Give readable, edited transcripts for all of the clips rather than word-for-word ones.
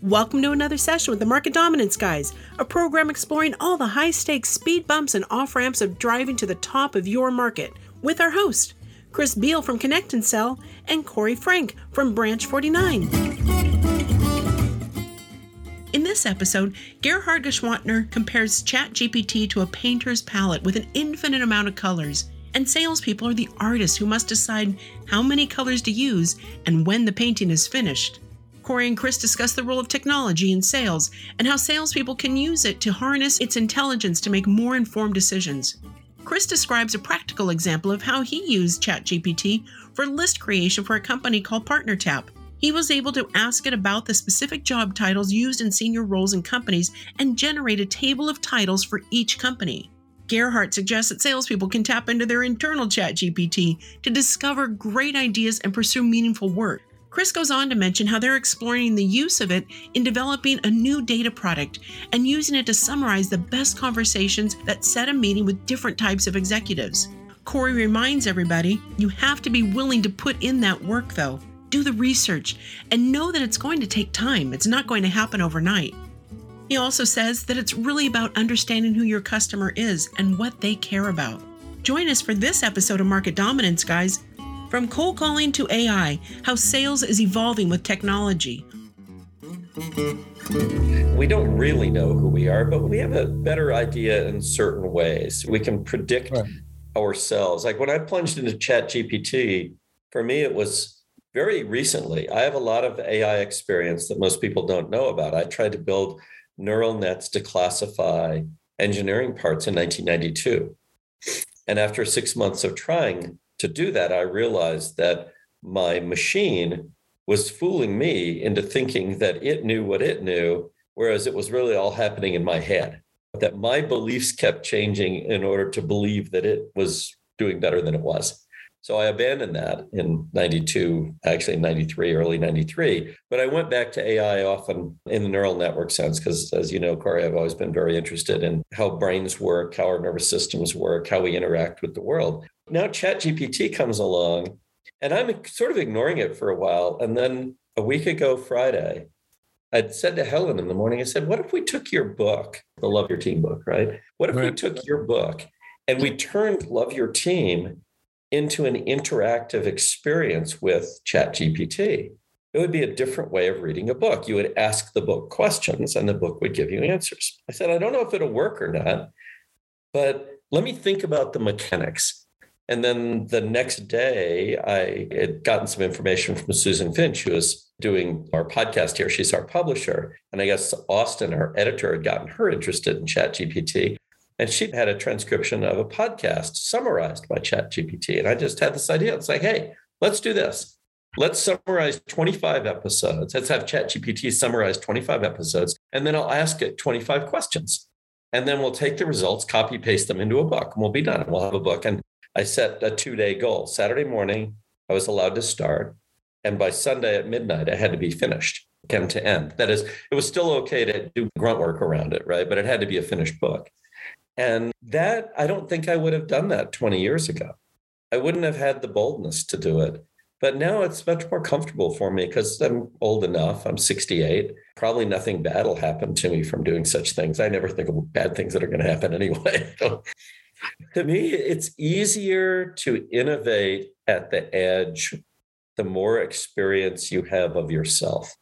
Welcome to another session with the Market Dominance Guys, a program exploring all the high-stakes speed bumps and off-ramps of driving to the top of your market, with our hosts, Chris Beal from ConnectAndSell and Corey Frank from Branch49. In this episode, Gerhard Gschwandtner compares ChatGPT to a painter's palette with an infinite amount of colors, and salespeople are the artists who must decide how many colors to use and when the painting is finished. Corey and Chris discuss the role of technology in sales and how salespeople can use it to harness its intelligence to make more informed decisions. Chris describes a practical example of how he used ChatGPT for list creation for a company called PartnerTap. He was able to ask it about the specific job titles used in senior roles in companies and generate a table of titles for each company. Gerhard suggests that salespeople can tap into their internal ChatGPT to discover great ideas and pursue meaningful work. Chris goes on to mention how they're exploring the use of it in developing a new data product and using it to summarize the best conversations that set a meeting with different types of executives. Corey reminds everybody, you have to be willing to put in that work though. Do the research and know that it's going to take time. It's not going to happen overnight. He also says that it's really about understanding who your customer is and what they care about. Join us for this episode of Market Dominance, guys. From cold calling to AI, how sales is evolving with technology. We don't really know who we are, but we have a better idea in certain ways. We can predict ourselves. Like when I plunged into ChatGPT, for me, it was very recently. I have a lot of AI experience that most people don't know about. I tried to build neural nets to classify engineering parts in 1992. And after 6 months of trying to do that, I realized that my machine was fooling me into thinking that it knew what it knew, whereas it was really all happening in my head, that my beliefs kept changing in order to believe that it was doing better than it was. So I abandoned that in 92, actually 93, early 93. But I went back to AI often in the neural network sense, because as you know, Corey, I've always been very interested in how brains work, how our nervous systems work, how we interact with the world. Now ChatGPT comes along, and I'm sort of ignoring it for a while. And then a week ago, Friday, I'd said to Helen in the morning, I said, what if we took your book, the Love Your Team book, right? What if we took your book and we turned Love Your Team into an interactive experience with ChatGPT? It would be a different way of reading a book. You would ask the book questions and the book would give you answers. I said, I don't know if it'll work or not, but let me think about the mechanics. And then the next day, I had gotten some information from Susan Finch, who is doing our podcast here. She's our publisher. And I guess Austin, our editor, had gotten her interested in ChatGPT. And she had a transcription of a podcast summarized by ChatGPT. And I just had this idea. It's like, hey, let's do this. Let's summarize 25 episodes. Let's have ChatGPT summarize 25 episodes. And then I'll ask it 25 questions. And then we'll take the results, copy, paste them into a book, and we'll be done. And we'll have a book. And I set a 2-day goal. Saturday morning, I was allowed to start. And by Sunday at midnight, I had to be finished, end to end. That is, it was still okay to do grunt work around it, right? But it had to be a finished book. And that, I don't think I would have done that 20 years ago. I wouldn't have had the boldness to do it. But now it's much more comfortable for me because I'm old enough. I'm 68. Probably nothing bad will happen to me from doing such things. I never think of bad things that are going to happen anyway. To me, it's easier to innovate at the edge the more experience you have of yourself.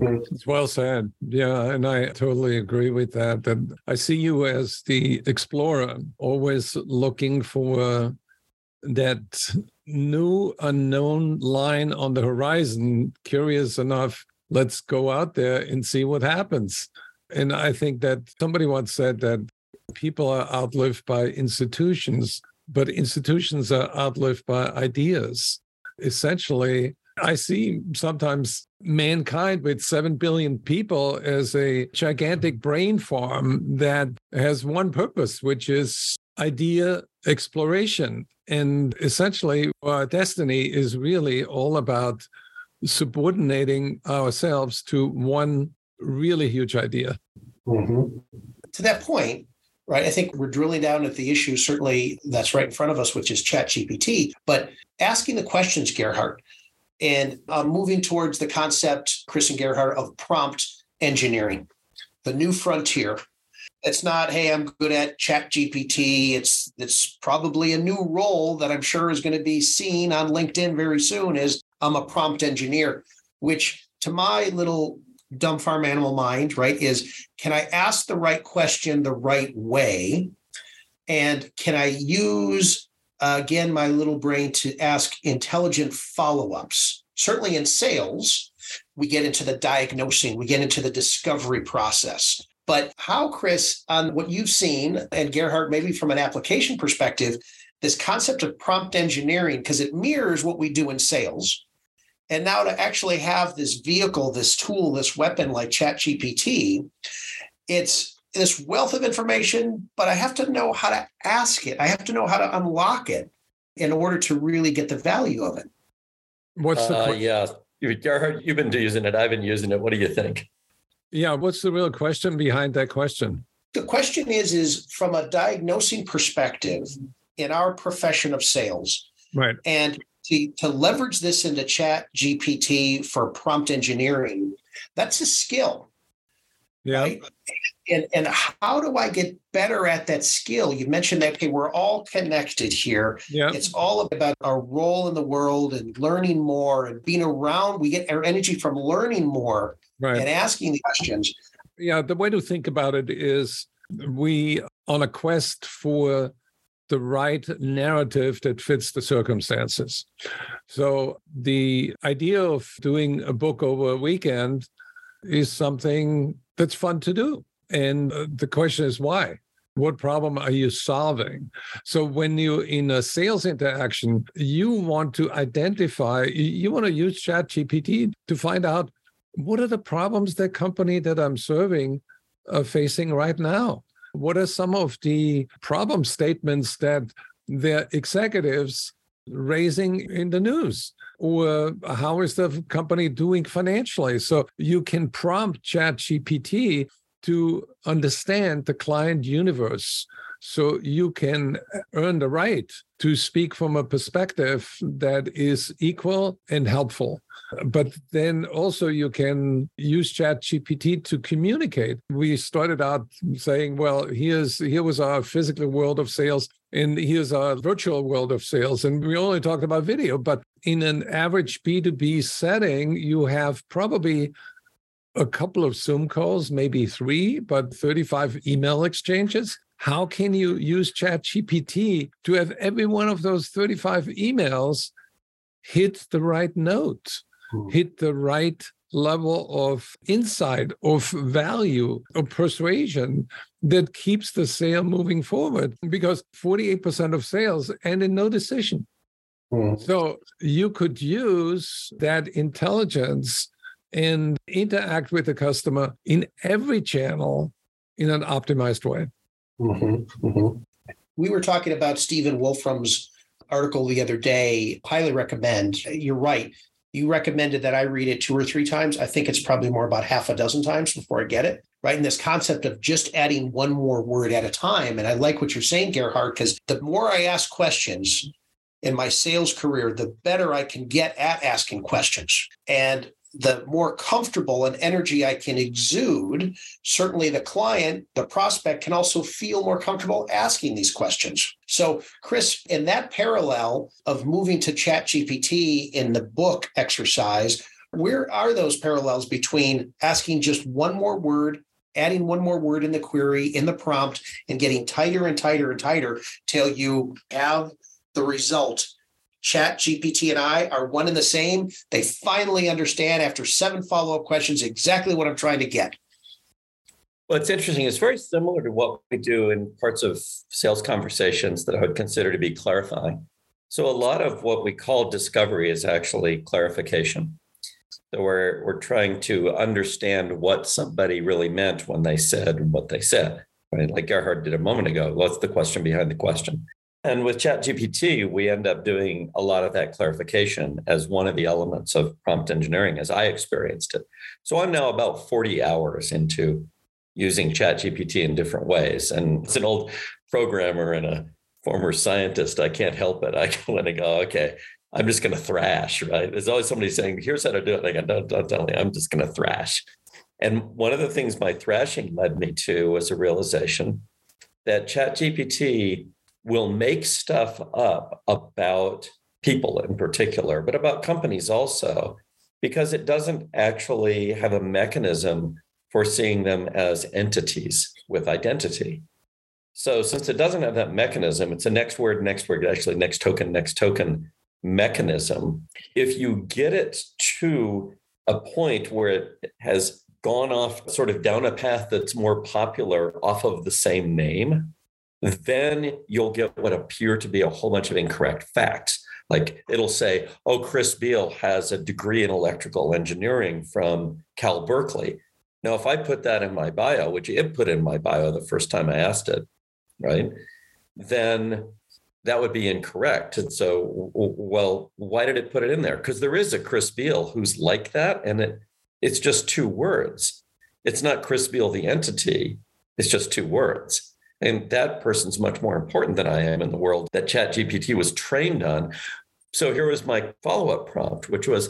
It's well said. Yeah, and I totally agree with that. And I see you as the explorer, always looking for that new unknown line on the horizon. Curious enough, let's go out there and see what happens. And I think that somebody once said that people are outlived by institutions, but institutions are outlived by ideas. Essentially, I see sometimes mankind with 7 billion people as a gigantic brain farm that has one purpose, which is idea exploration. And essentially, our destiny is really all about subordinating ourselves to one really huge idea. Mm-hmm. To that point, right? I think we're drilling down at the issue, certainly that's right in front of us, which is ChatGPT, but asking the questions, Gerhard, and moving towards the concept, Chris and Gerhard, of prompt engineering, the new frontier. It's not, hey, I'm good at ChatGPT. It's probably a new role that I'm sure is going to be seen on LinkedIn very soon is I'm a prompt engineer, which to my little dumb farm animal mind, right, is can I ask the right question the right way? And can I use, again, my little brain to ask intelligent follow-ups? Certainly in sales, we get into the diagnosing, we get into the discovery process. But how, Chris, on what you've seen, and Gerhard, maybe from an application perspective, this concept of prompt engineering, because it mirrors what we do in sales. And now to actually have this vehicle, this tool, this weapon like ChatGPT, it's this wealth of information, but I have to know how to ask it. I have to know how to unlock it in order to really get the value of it. What's the question? Yeah, Gerhard, you've been using it. I've been using it. What do you think? Yeah, what's the real question behind that question? The question is from a diagnosing perspective in our profession of sales. Right. And to leverage this into ChatGPT for prompt engineering, that's a skill. Yeah. Right? And how do I get better at that skill? You mentioned that, okay, we're all connected here. Yeah. It's all about our role in the world and learning more and being around. We get our energy from learning more. Right. And asking the questions. Yeah, the way to think about it is we on a quest for the right narrative that fits the circumstances. So the idea of doing a book over a weekend is something that's fun to do. And the question is why? What problem are you solving? So when you're in a sales interaction, you want to identify, you want to use ChatGPT to find out what are the problems that company that I'm serving are facing right now? What are some of the problem statements that their executives raising in the news? Or how is the company doing financially? So you can prompt ChatGPT to understand the client universe so you can earn the right to speak from a perspective that is equal and helpful. But then also you can use ChatGPT to communicate. We started out saying, well, here was our physical world of sales and here's our virtual world of sales. And we only talked about video, but in an average B2B setting, you have probably a couple of Zoom calls, maybe 3, but 35 email exchanges. How can you use ChatGPT to have every one of those 35 emails hit the right note? Hit the right level of insight, of value, of persuasion that keeps the sale moving forward, because 48% of sales end in no decision. Mm. So you could use that intelligence and interact with the customer in every channel in an optimized way. Mm-hmm. Mm-hmm. We were talking about Stephen Wolfram's article the other day. Highly recommend. You're right. You recommended that I read it 2 or 3 times. I think it's probably more about half a dozen times before I get it, right? And this concept of just adding one more word at a time. And I like what you're saying, Gerhard, because the more I ask questions in my sales career, the better I can get at asking questions. And the more comfortable and energy I can exude, certainly the client, the prospect can also feel more comfortable asking these questions. So, Chris, in that parallel of moving to ChatGPT in the book exercise, where are those parallels between asking just one more word, adding one more word in the query, in the prompt, and getting tighter and tighter and tighter till you have the result? ChatGPT and I are one and the same. They finally understand after 7 follow-up questions exactly what I'm trying to get. Well, it's interesting. It's very similar to what we do in parts of sales conversations that I would consider to be clarifying. So a lot of what we call discovery is actually clarification. So we're trying to understand what somebody really meant when they said what they said, right? Like Gerhard did a moment ago. What's the question behind the question? And with ChatGPT, we end up doing a lot of that clarification as one of the elements of prompt engineering, as I experienced it. So I'm now about 40 hours into using ChatGPT in different ways. And as an old programmer and a former scientist, I can't help it. I go in and go, okay, I'm just going to thrash, right? There's always somebody saying, here's how to do it. And I go, no, don't tell me, I'm just going to thrash. And one of the things my thrashing led me to was a realization that ChatGPT will make stuff up about people in particular, but about companies also, because it doesn't actually have a mechanism for seeing them as entities with identity. So since it doesn't have that mechanism, it's a next word, actually next token mechanism. If you get it to a point where it has gone off sort of down a path that's more popular off of the same name, then you'll get what appear to be a whole bunch of incorrect facts. Like it'll say, oh, Chris Beal has a degree in electrical engineering from Cal Berkeley. Now, if I put that in my bio, which it put in my bio the first time I asked it, right, then that would be incorrect. And so, well, why did it put it in there? Because there is a Chris Beal who's like that, and it's just two words. It's not Chris Beal, the entity. It's just two words. And that person's much more important than I am in the world that ChatGPT was trained on. So here was my follow-up prompt, which was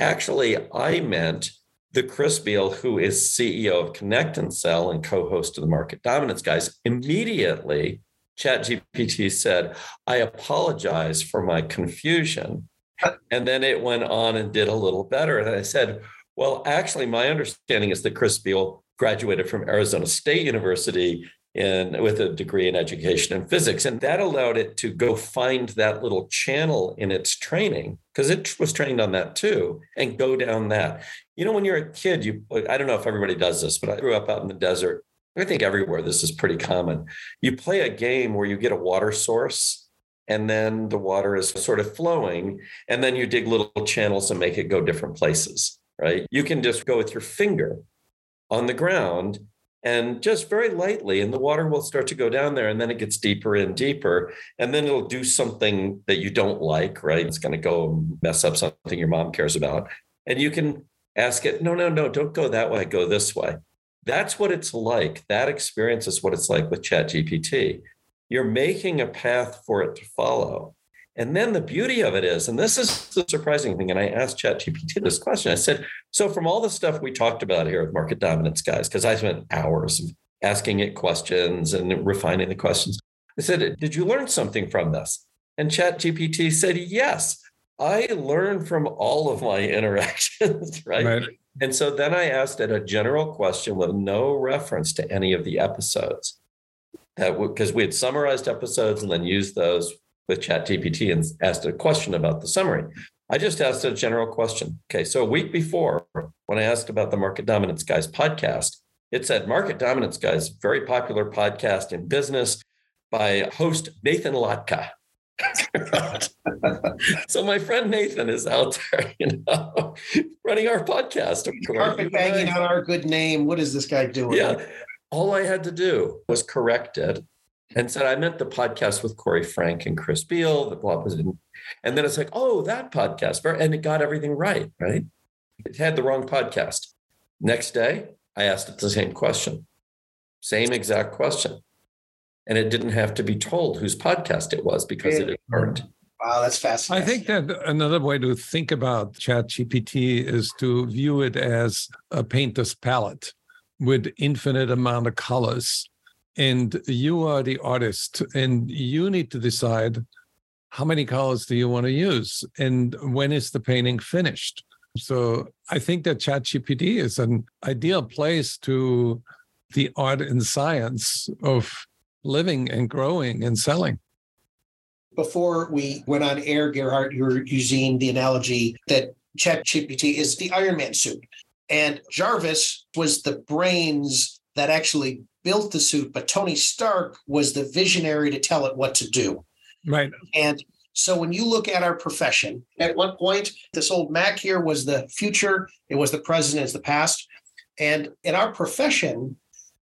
actually I meant the Chris Beal, who is CEO of Connect and Sell and co-host of the Market Dominance Guys. Immediately, ChatGPT said, I apologize for my confusion. And then it went on and did a little better. And I said, well, actually, my understanding is that Chris Beal graduated from Arizona State University with a degree in education and physics. And that allowed it to go find that little channel in its training, because it was trained on that too, and go down that. You know, when you're a kid, I don't know if everybody does this, but I grew up out in the desert. I think everywhere this is pretty common. You play a game where you get a water source, and then the water is sort of flowing, and then you dig little channels and make it go different places, right? You can just go with your finger on the ground and just very lightly, and the water will start to go down there, and then it gets deeper and deeper, and then it'll do something that you don't like, right? It's going to go mess up something your mom cares about. And you can ask it, no, don't go that way, go this way. That's what it's like. That experience is what it's like with ChatGPT. You're making a path for it to follow. And then the beauty of it is, and this is the surprising thing, and I asked ChatGPT this question. I said, so from all the stuff we talked about here with Market Dominance Guys, because I spent hours asking it questions and refining the questions, I said, did you learn something from this? And ChatGPT said, yes, I learned from all of my interactions, right? And so then I asked it a general question with no reference to any of the episodes, because we had summarized episodes and then used those with ChatGPT and asked a question about the summary. I just asked a general question. Okay, so a week before, when I asked about the Market Dominance Guys podcast, it said, Market Dominance Guys, very popular podcast in business by host Nathan Latka. So my friend Nathan is out there, running our podcast. Carpet banging on our good name. What is this guy doing? Yeah, all I had to do was correct it. And said, I meant the podcast with Corey Frank and Chris Beal, the blah, blah, blah. And then it's like, oh, that podcast. And it got everything right? It had the wrong podcast. Next day, I asked it the same exact question. And it didn't have to be told whose podcast it was because it had learned. Wow, that's fascinating. I think that another way to think about ChatGPT is to view it as a painter's palette with infinite amount of colors. And you are the artist, and you need to decide how many colors do you want to use and when is the painting finished. So I think that ChatGPT is an ideal place to the art and science of living and growing and selling. Before we went on air, Gerhard, you were using the analogy that ChatGPT is the Iron Man suit. And Jarvis was the brains that actually built the suit, but Tony Stark was the visionary to tell it what to do. Right. And so when you look at our profession, at one point, this old Mac here was the future. It was the present, it's the past. And in our profession,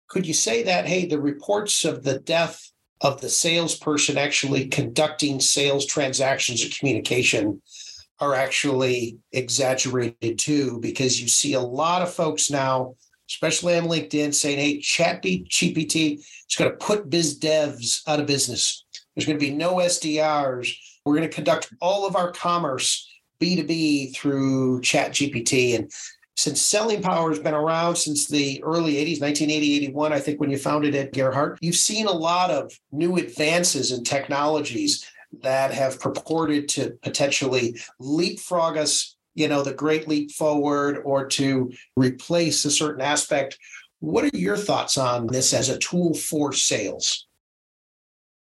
could you say that, hey, the reports of the death of the salesperson actually conducting sales transactions or communication are actually exaggerated too, because you see a lot of folks now especially on LinkedIn, saying, hey, ChatGPT is going to put biz devs out of business. There's going to be no SDRs. We're going to conduct all of our commerce B2B through ChatGPT. And since Selling Power has been around since the early 80s, 1980, 81, I think when you founded it, Gerhard, you've seen a lot of new advances in technologies that have purported to potentially leapfrog us, you know, the great leap forward, or to replace a certain aspect. What are your thoughts on this as a tool for sales?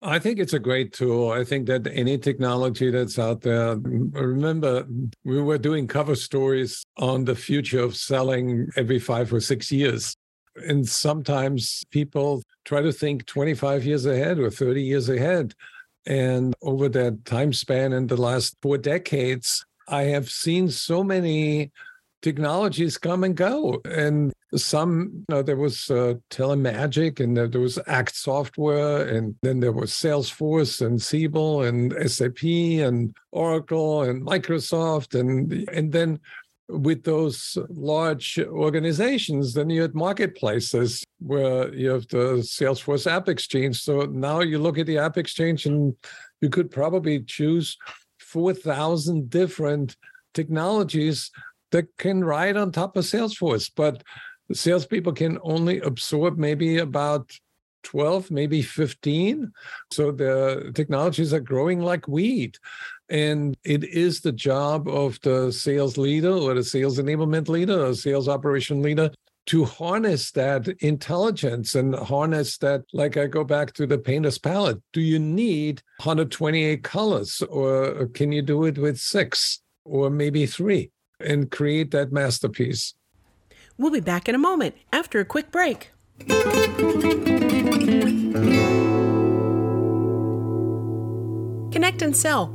I think it's a great tool. I think that any technology that's out there, remember, we were doing cover stories on the future of selling every 5 or 6 years. And sometimes people try to think 25 years ahead or 30 years ahead. And over that time span in the last 4 decades, I have seen so many technologies come and go. And some, you know, there was Telemagic, and there was Act Software, and then there was Salesforce and Siebel and SAP and Oracle and Microsoft. And then with those large organizations, then you had marketplaces where you have the Salesforce App Exchange. So now you look at the App Exchange and you could probably choose 4,000 different technologies that can ride on top of Salesforce, but salespeople can only absorb maybe about 12, maybe 15. So the technologies are growing like weed. And it is the job of the sales leader or the sales enablement leader or sales operation leader to harness that intelligence and harness that, like I go back to the painter's palette. Do you need 128 colors, or can you do it with 6 or maybe 3? And create that masterpiece. We'll be back in a moment after a quick break. Connect and Sell.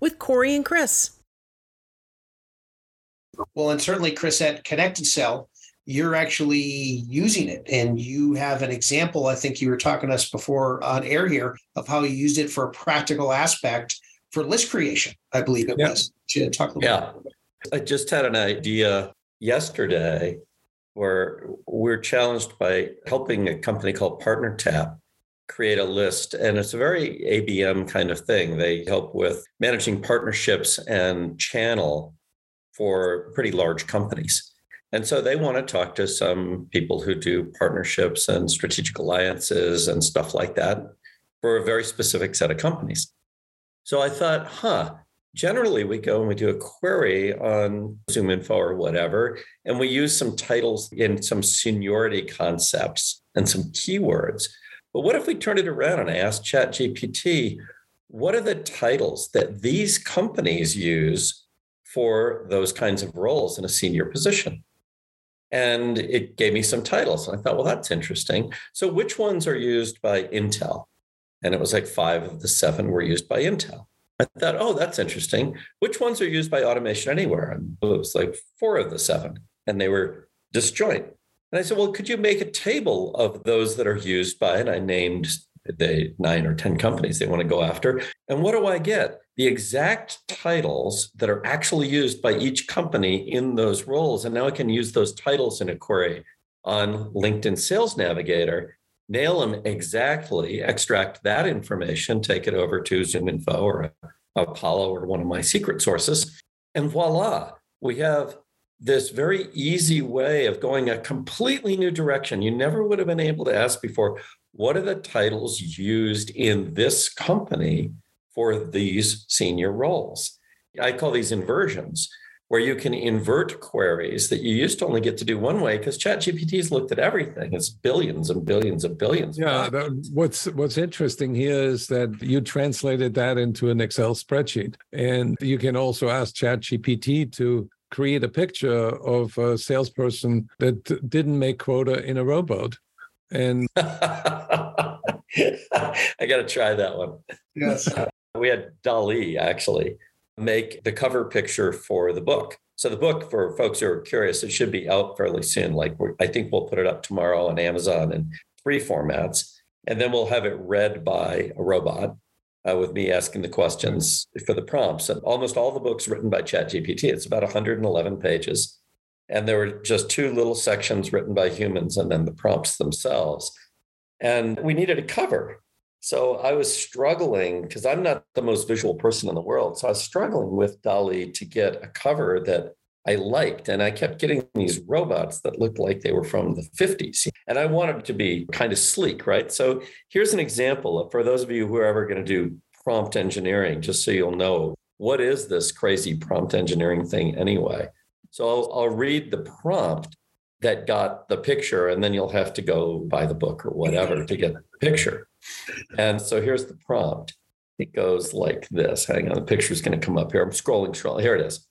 with Corey and Chris. Well, and certainly, Chris, at ConnectAndSell, you're actually using it. And you have an example, I think you were talking to us before on air here, of how you used it for a practical aspect for list creation, I believe it was. To talk a little bit about it. I just had an idea yesterday where we're challenged by helping a company called PartnerTap create a list. And it's a very ABM kind of thing. They help with managing partnerships and channel for pretty large companies. And so they want to talk to some people who do partnerships and strategic alliances and stuff like that for a very specific set of companies. So I thought, generally, we go and we do a query on ZoomInfo or whatever, and we use some titles and some seniority concepts and some keywords. But what if we turned it around and asked ChatGPT, what are the titles that these companies use for those kinds of roles in a senior position? And it gave me some titles. And I thought, well, that's interesting. So which ones are used by Intel? And it was like 5 of the 7 were used by Intel. I thought, oh, that's interesting. Which ones are used by Automation Anywhere? And it was like 4 of the 7, and they were disjoint. And I said, well, could you make a table of those that are used by, and I named the 9 or 10 companies they want to go after. And what do I get? The exact titles that are actually used by each company in those roles. And now I can use those titles in a query on LinkedIn Sales Navigator, nail them exactly, extract that information, take it over to ZoomInfo or Apollo or one of my secret sources, and voila, we have this very easy way of going a completely new direction. You never would have been able to ask before, what are the titles used in this company for these senior roles? I call these inversions, where you can invert queries that you used to only get to do one way because ChatGPT's looked at everything. It's billions and billions and billions. Yeah, what's interesting here is that you translated that into an Excel spreadsheet. And you can also ask ChatGPT to create a picture of a salesperson that didn't make quota in a rowboat. And I got to try that one. Yes. We had DALL-E actually make the cover picture for the book. So the book, for folks who are curious, it should be out fairly soon. Like I think we'll put it up tomorrow on Amazon in 3 formats. And then we'll have it read by a robot with me asking the questions for the prompts. And almost all the books written by ChatGPT, it's about 111 pages. And there were just 2 little sections written by humans and then the prompts themselves. And we needed a cover. So I was struggling because I'm not the most visual person in the world. So I was struggling with DALL-E to get a cover that I liked. And I kept getting these robots that looked like they were from the 50s. And I wanted to be kind of sleek, right? So here's an example of, for those of you who are ever going to do prompt engineering, just so you'll know, what is this crazy prompt engineering thing anyway? So I'll read the prompt that got the picture, and then you'll have to go buy the book or whatever to get the picture. And so here's the prompt. It goes like this. Hang on, the picture's going to come up here. I'm scrolling. Here it is.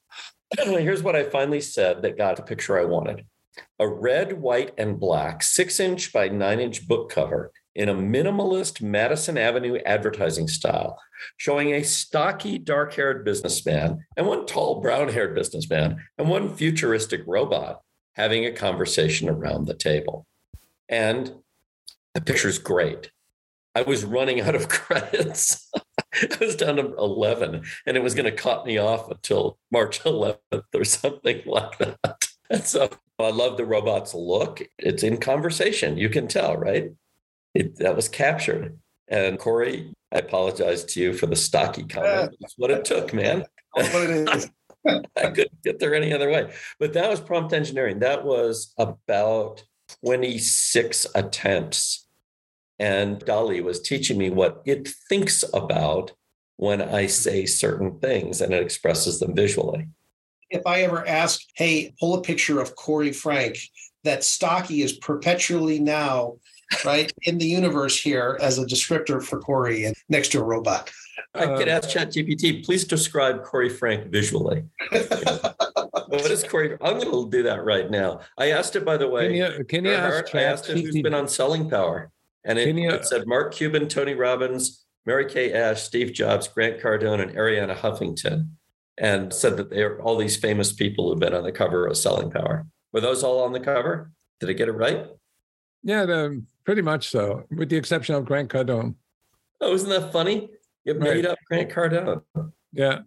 Here's what I finally said that got the picture I wanted. A red, white, and black 6-inch by 9-inch book cover in a minimalist Madison Avenue advertising style, showing a stocky, dark-haired businessman and one tall, brown-haired businessman and one futuristic robot having a conversation around the table. And the picture's great. I was running out of credits. I was down to 11, and it was going to cut me off until March 11th or something like that. And so I love the robot's look. It's in conversation. You can tell, right? That was captured. And Corey, I apologize to you for the stocky comment. That's what it took, man. That's what it is. I couldn't get there any other way. But that was prompt engineering. That was about 26 attempts. And DALL-E was teaching me what it thinks about when I say certain things, and it expresses them visually. If I ever ask, hey, pull a picture of Corey Frank, that stocky is perpetually now, right, in the universe here as a descriptor for Corey and next to a robot. I could ask ChatGPT, please describe Corey Frank visually. What is Corey? I'm going to do that right now. I asked it, by the way. Can you ask Chat I asked it who's been on Selling Power. And it said Mark Cuban, Tony Robbins, Mary Kay Ash, Steve Jobs, Grant Cardone, and Arianna Huffington, and said that they are all these famous people who've been on the cover of Selling Power. Were those all on the cover? Did I get it right? Yeah, pretty much so, with the exception of Grant Cardone. Oh, isn't that funny? It made up Grant Cardone. Yeah.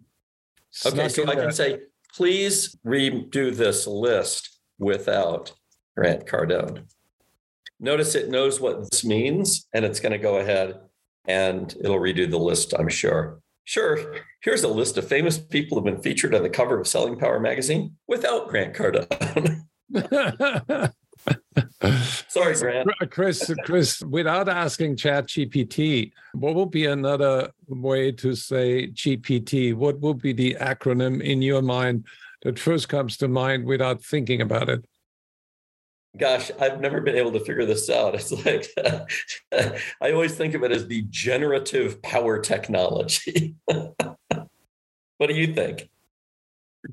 Okay, so I can say, please redo this list without Grant Cardone. Notice it knows what this means, and it's going to go ahead and it'll redo the list, I'm sure. Sure, here's a list of famous people who have been featured on the cover of Selling Power magazine without Grant Cardone. Sorry, Grant. Chris, without asking ChatGPT, what would be another way to say GPT? What would be the acronym in your mind that first comes to mind without thinking about it? Gosh, I've never been able to figure this out. It's like, I always think of it as the generative power technology. What do you think?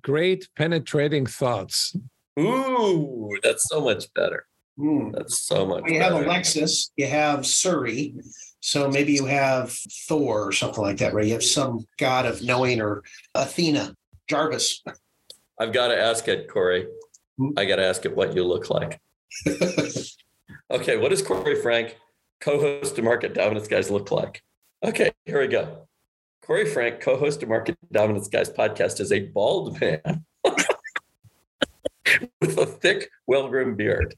Great penetrating thoughts. Ooh, that's so much better. That's so much better. You have Alexis, you have Siri, so maybe you have Thor or something like that, right? You have some god of knowing, or Athena, Jarvis. I've got to ask it, Corey. I got to ask it what you look like. Okay, what does Corey Frank, co-host of Market Dominance Guys, look like? Okay, here we go. Corey Frank, co-host of Market Dominance Guys podcast, is a bald man with a thick, well-groomed beard.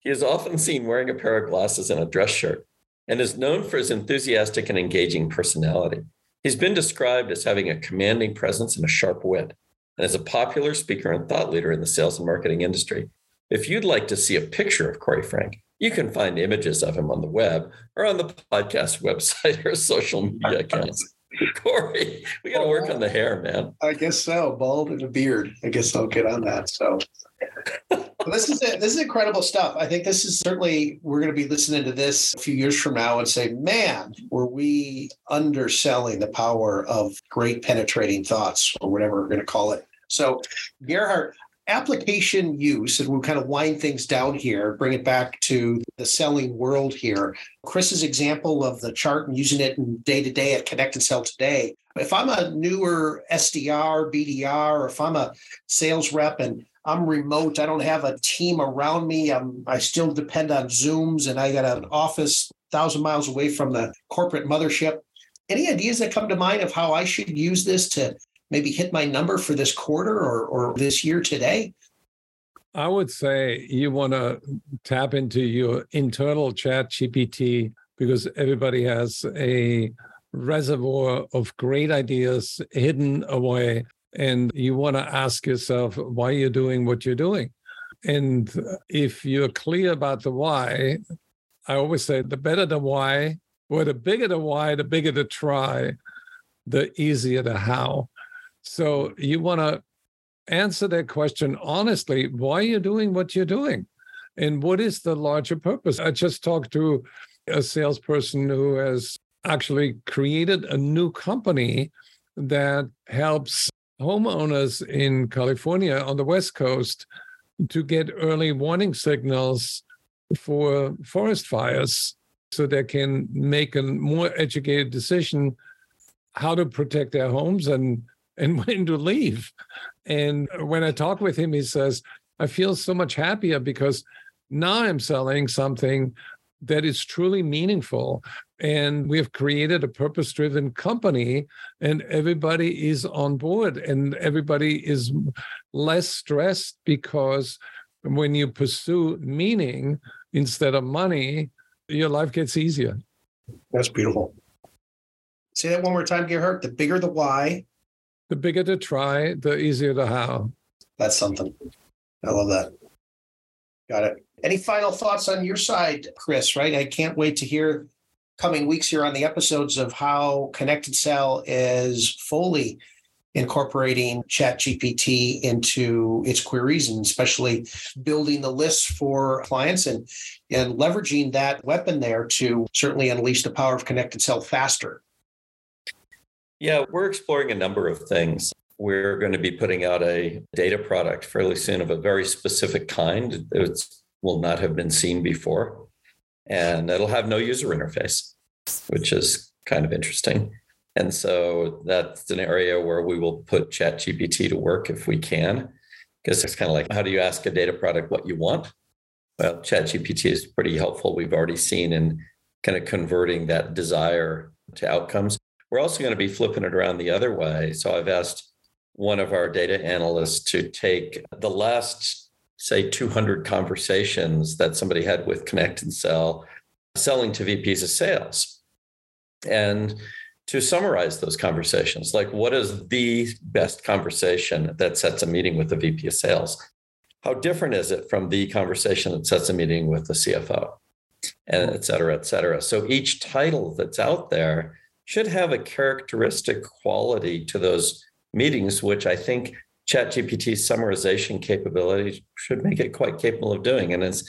He is often seen wearing a pair of glasses and a dress shirt, and is known for his enthusiastic and engaging personality. He's been described as having a commanding presence and a sharp wit, and is a popular speaker and thought leader in the sales and marketing industry. If you'd like to see a picture of Corey Frank, you can find images of him on the web or on the podcast website or social media accounts. Corey, we got to work on the hair, man. I guess so. Bald and a beard. I guess I'll get on that. So this is incredible stuff. I think this is certainly, we're going to be listening to this a few years from now and say, man, were we underselling the power of great penetrating thoughts, or whatever we're going to call it. So Gerhard, application use, and we'll kind of wind things down here, bring it back to the selling world here. Chris's example of the chart and using it in day-to-day at Connect and Sell today. If I'm a newer SDR, BDR, or if I'm a sales rep and I'm remote, I don't have a team around me, I still depend on Zooms, and I got an office 1,000 miles away from the corporate mothership. Any ideas that come to mind of how I should use this to maybe hit my number for this quarter or this year today? I would say you want to tap into your internal ChatGPT, because everybody has a reservoir of great ideas hidden away. And you want to ask yourself why you're doing what you're doing. And if you're clear about the why, I always say the better the why, or the bigger the why, the bigger the try, the easier the how. So you want to answer that question honestly, why are you doing what you're doing? And what is the larger purpose? I just talked to a salesperson who has actually created a new company that helps homeowners in California on the West Coast to get early warning signals for forest fires so they can make a more educated decision how to protect their homes and when to leave. And when I talk with him, he says, I feel so much happier because now I'm selling something that is truly meaningful. And we have created a purpose-driven company, and everybody is on board and everybody is less stressed, because when you pursue meaning instead of money, your life gets easier. That's beautiful. Say that one more time, Gerhard. The bigger the why, the bigger the try, the easier the how. That's something. I love that. Got it. Any final thoughts on your side, Chris, right? I can't wait to hear coming weeks here on the episodes of how Connected Sell is fully incorporating ChatGPT into its queries, and especially building the lists for clients and leveraging that weapon there to certainly unleash the power of Connected Sell faster. Yeah, we're exploring a number of things. We're going to be putting out a data product fairly soon of a very specific kind. It will not have been seen before, and it'll have no user interface, which is kind of interesting. And so that's an area where we will put ChatGPT to work if we can, because it's kind of like, how do you ask a data product what you want? Well, ChatGPT is pretty helpful. We've already seen in kind of converting that desire to outcomes. We're also going to be flipping it around the other way. So I've asked one of our data analysts to take the last, say, 200 conversations that somebody had with Connect and Sell, selling to VPs of sales, and to summarize those conversations, like what is the best conversation that sets a meeting with the VP of sales? How different is it from the conversation that sets a meeting with the CFO, and et cetera, et cetera. So each title that's out there should have a characteristic quality to those meetings, which I think ChatGPT's summarization capability should make it quite capable of doing. And as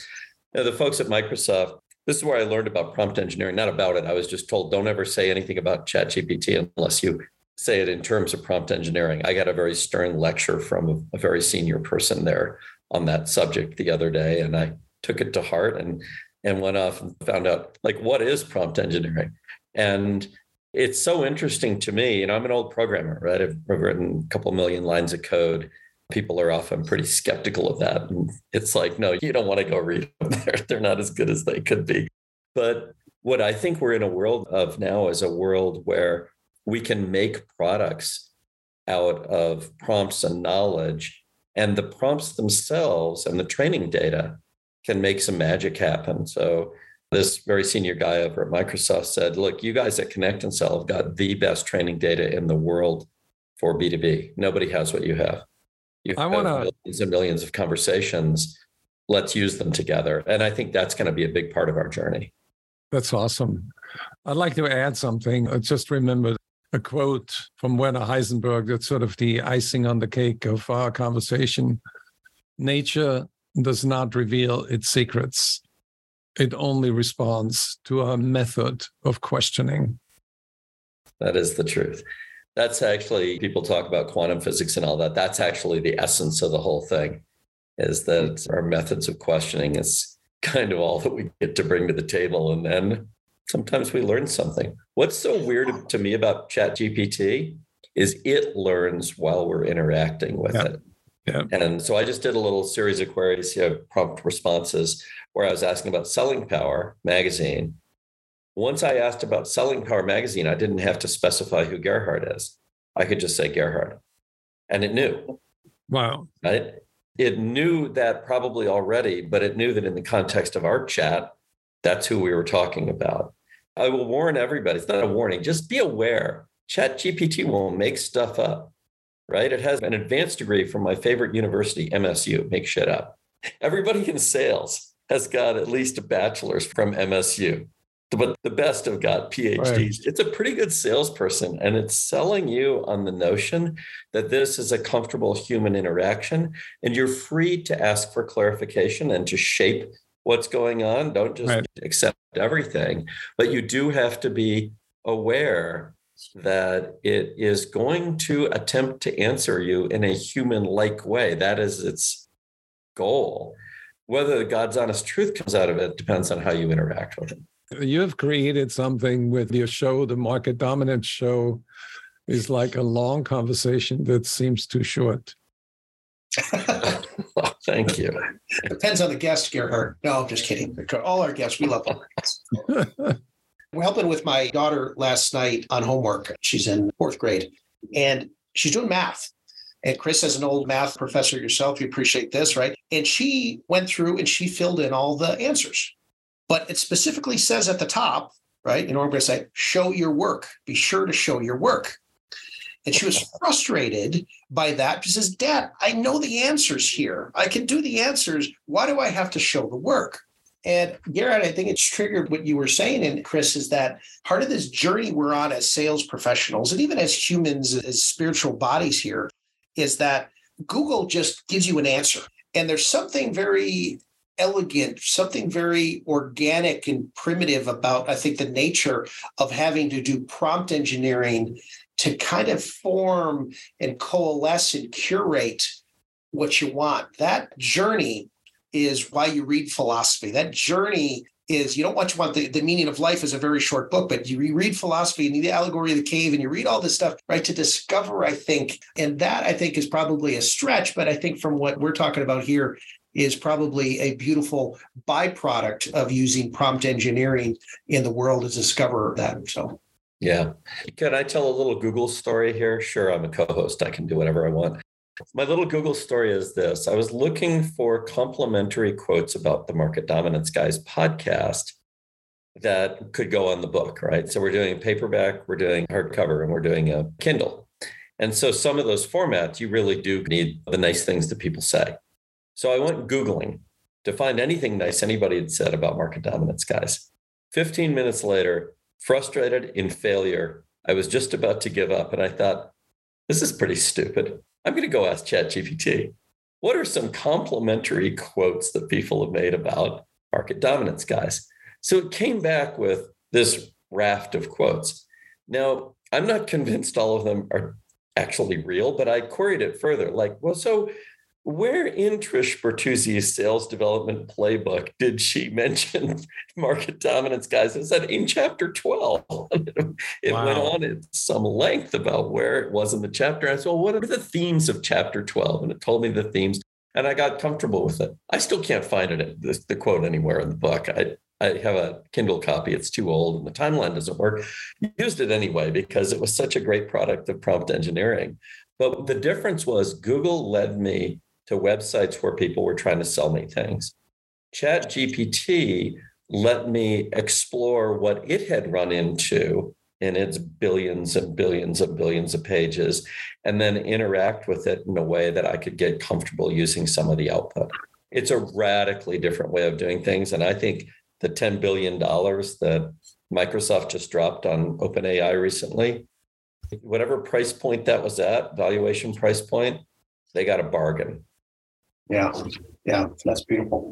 you know, the folks at Microsoft, this is where I learned about prompt engineering, not about it. I was just told, don't ever say anything about ChatGPT unless you say it in terms of prompt engineering. I got a very stern lecture from a very senior person there on that subject the other day, and I took it to heart and went off and found out, like, what is prompt engineering? And it's so interesting to me, and I'm an old programmer, right? I've written a couple million lines of code. People are often pretty skeptical of that. And it's like, no, you don't want to go read them. They're not as good as they could be. But what I think we're in a world of now is a world where we can make products out of prompts and knowledge, and the prompts themselves and the training data can make some magic happen. So this very senior guy over at Microsoft said, look, you guys at Connect and Sell have got the best training data in the world for B2B. Nobody has what you have. You have millions and millions of conversations. Let's use them together. And I think that's going to be a big part of our journey. That's awesome. I'd like to add something. I just remembered a quote from Werner Heisenberg that's sort of the icing on the cake of our conversation. Nature does not reveal its secrets. It only responds to our method of questioning. That is the truth. That's actually, people talk about quantum physics and all that. That's actually the essence of the whole thing, is that our methods of questioning is kind of all that we get to bring to the table. And then sometimes we learn something. What's so weird to me about ChatGPT is it learns while we're interacting with it. Yeah. And so I just did a little series of queries, prompt responses, where I was asking about Selling Power magazine. Once I asked about Selling Power magazine, I didn't have to specify who Gerhard is. I could just say Gerhard. And it knew. Wow. Right? It knew that probably already, but it knew that in the context of our chat, that's who we were talking about. I will warn everybody. It's not a warning. Just be aware. ChatGPT will make stuff up, right? It has an advanced degree from my favorite university, MSU. Make shit up. Everybody in sales has got at least a bachelor's from MSU. But the best have got PhDs. Right. It's a pretty good salesperson, and it's selling you on the notion that this is a comfortable human interaction, and you're free to ask for clarification and to shape what's going on. Don't just accept everything, but you do have to be aware that it is going to attempt to answer you in a human-like way. That is its goal. Whether God's honest truth comes out of it depends on how you interact with it. You have created something with your show. The Market Dominance Show is like a long conversation that seems too short. Well, thank you. Depends on the guest, Gerhard. No, I'm just kidding. All our guests, we love all our guests. We're helping with my daughter last night on homework. She's in fourth grade, and she's doing math. And Chris, as an old math professor yourself, you appreciate this, right? And she went through and she filled in all the answers. But it specifically says at the top, right? You know, I'm going to say, show your work. Be sure to show your work. And she was frustrated by that. She says, Dad, I know the answers here. I can do the answers. Why do I have to show the work? And Gerhard, I think it's triggered what you were saying, and Chris, is that part of this journey we're on as sales professionals, and even as humans, as spiritual bodies here, is that Google just gives you an answer. And there's something very elegant, something very organic and primitive about, I think, the nature of having to do prompt engineering to kind of form and coalesce and curate what you want. That journey is why you read philosophy. That journey is, you don't want to want the meaning of life is a very short book, but you read philosophy and the allegory of the cave and you read all this stuff, right, to discover, I think. And that, I think, is probably a stretch, but I think from what we're talking about here, is probably a beautiful byproduct of using prompt engineering in the world to discover that. So, yeah. Can I tell a little Google story here? Sure, I'm a co-host. I can do whatever I want. My little Google story is this. I was looking for complimentary quotes about the Market Dominance Guys podcast that could go on the book, right? So we're doing paperback, we're doing hardcover, and we're doing a Kindle. And so some of those formats, you really do need the nice things that people say. So I went Googling to find anything nice anybody had said about Market Dominance Guys. 15 minutes later, frustrated in failure, I was just about to give up. And I thought, this is pretty stupid. I'm going to go ask ChatGPT, what are some complimentary quotes that people have made about Market Dominance Guys? So it came back with this raft of quotes. Now, I'm not convinced all of them are actually real, but I queried it further. Like, well, so where in Trish Bertuzzi's sales development playbook did she mention Market Dominance Guys? It said in chapter 12. It went on at some length about where it was in the chapter. I said, well, what are the themes of chapter 12? And it told me the themes, and I got comfortable with it. I still can't find it, the quote anywhere in the book. I have a Kindle copy. It's too old and the timeline doesn't work. I used it anyway because it was such a great product of prompt engineering. But the difference was Google led me to websites where people were trying to sell me things. ChatGPT let me explore what it had run into in its billions and billions and billions of pages, and then interact with it in a way that I could get comfortable using some of the output. It's a radically different way of doing things. And I think the $10 billion that Microsoft just dropped on OpenAI recently, whatever price point that was at, valuation price point, they got a bargain. Yeah, that's beautiful.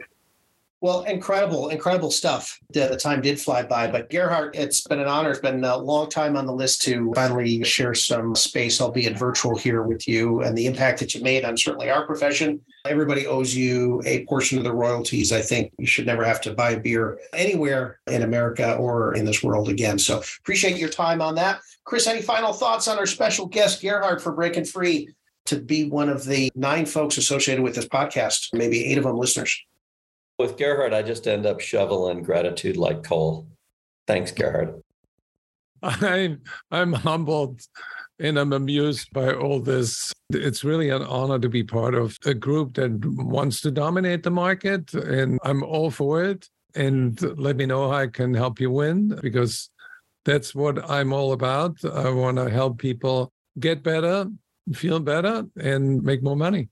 Well, incredible stuff. The time did fly by, but Gerhard, it's been an honor. It's been a long time on the list to finally share some space, albeit virtual, here with you, and the impact that you made on certainly our profession. Everybody owes you a portion of the royalties. I think you should never have to buy a beer anywhere in America or in this world again. So appreciate your time on that. Chris, any final thoughts on our special guest, Gerhard, for breaking free to be one of the 9 folks associated with this podcast, maybe 8 of them listeners? With Gerhard, I just end up shoveling gratitude like coal. Thanks, Gerhard. I'm humbled and I'm amused by all this. It's really an honor to be part of a group that wants to dominate the market, and I'm all for it. And let me know how I can help you win, because that's what I'm all about. I want to help people get better, feel better, and make more money.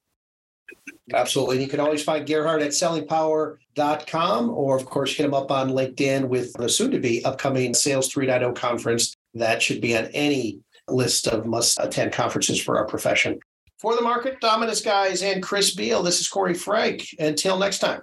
Absolutely. And you can always find Gerhard at sellingpower.com, or of course, hit him up on LinkedIn with the soon-to-be upcoming Sales 3.0 conference. That should be on any list of must-attend conferences for our profession. For the Market Dominance Guys and Chris Beal, this is Corey Frank. Until next time.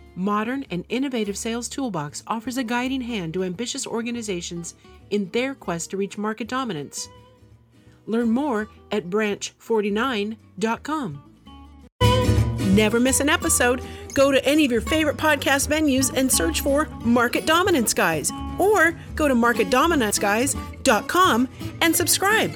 modern and innovative sales toolbox offers a guiding hand to ambitious organizations in their quest to reach market dominance. Learn more at branch49.com. Never miss an episode. Go to any of your favorite podcast venues and search for Market Dominance Guys, or go to marketdominanceguys.com and subscribe.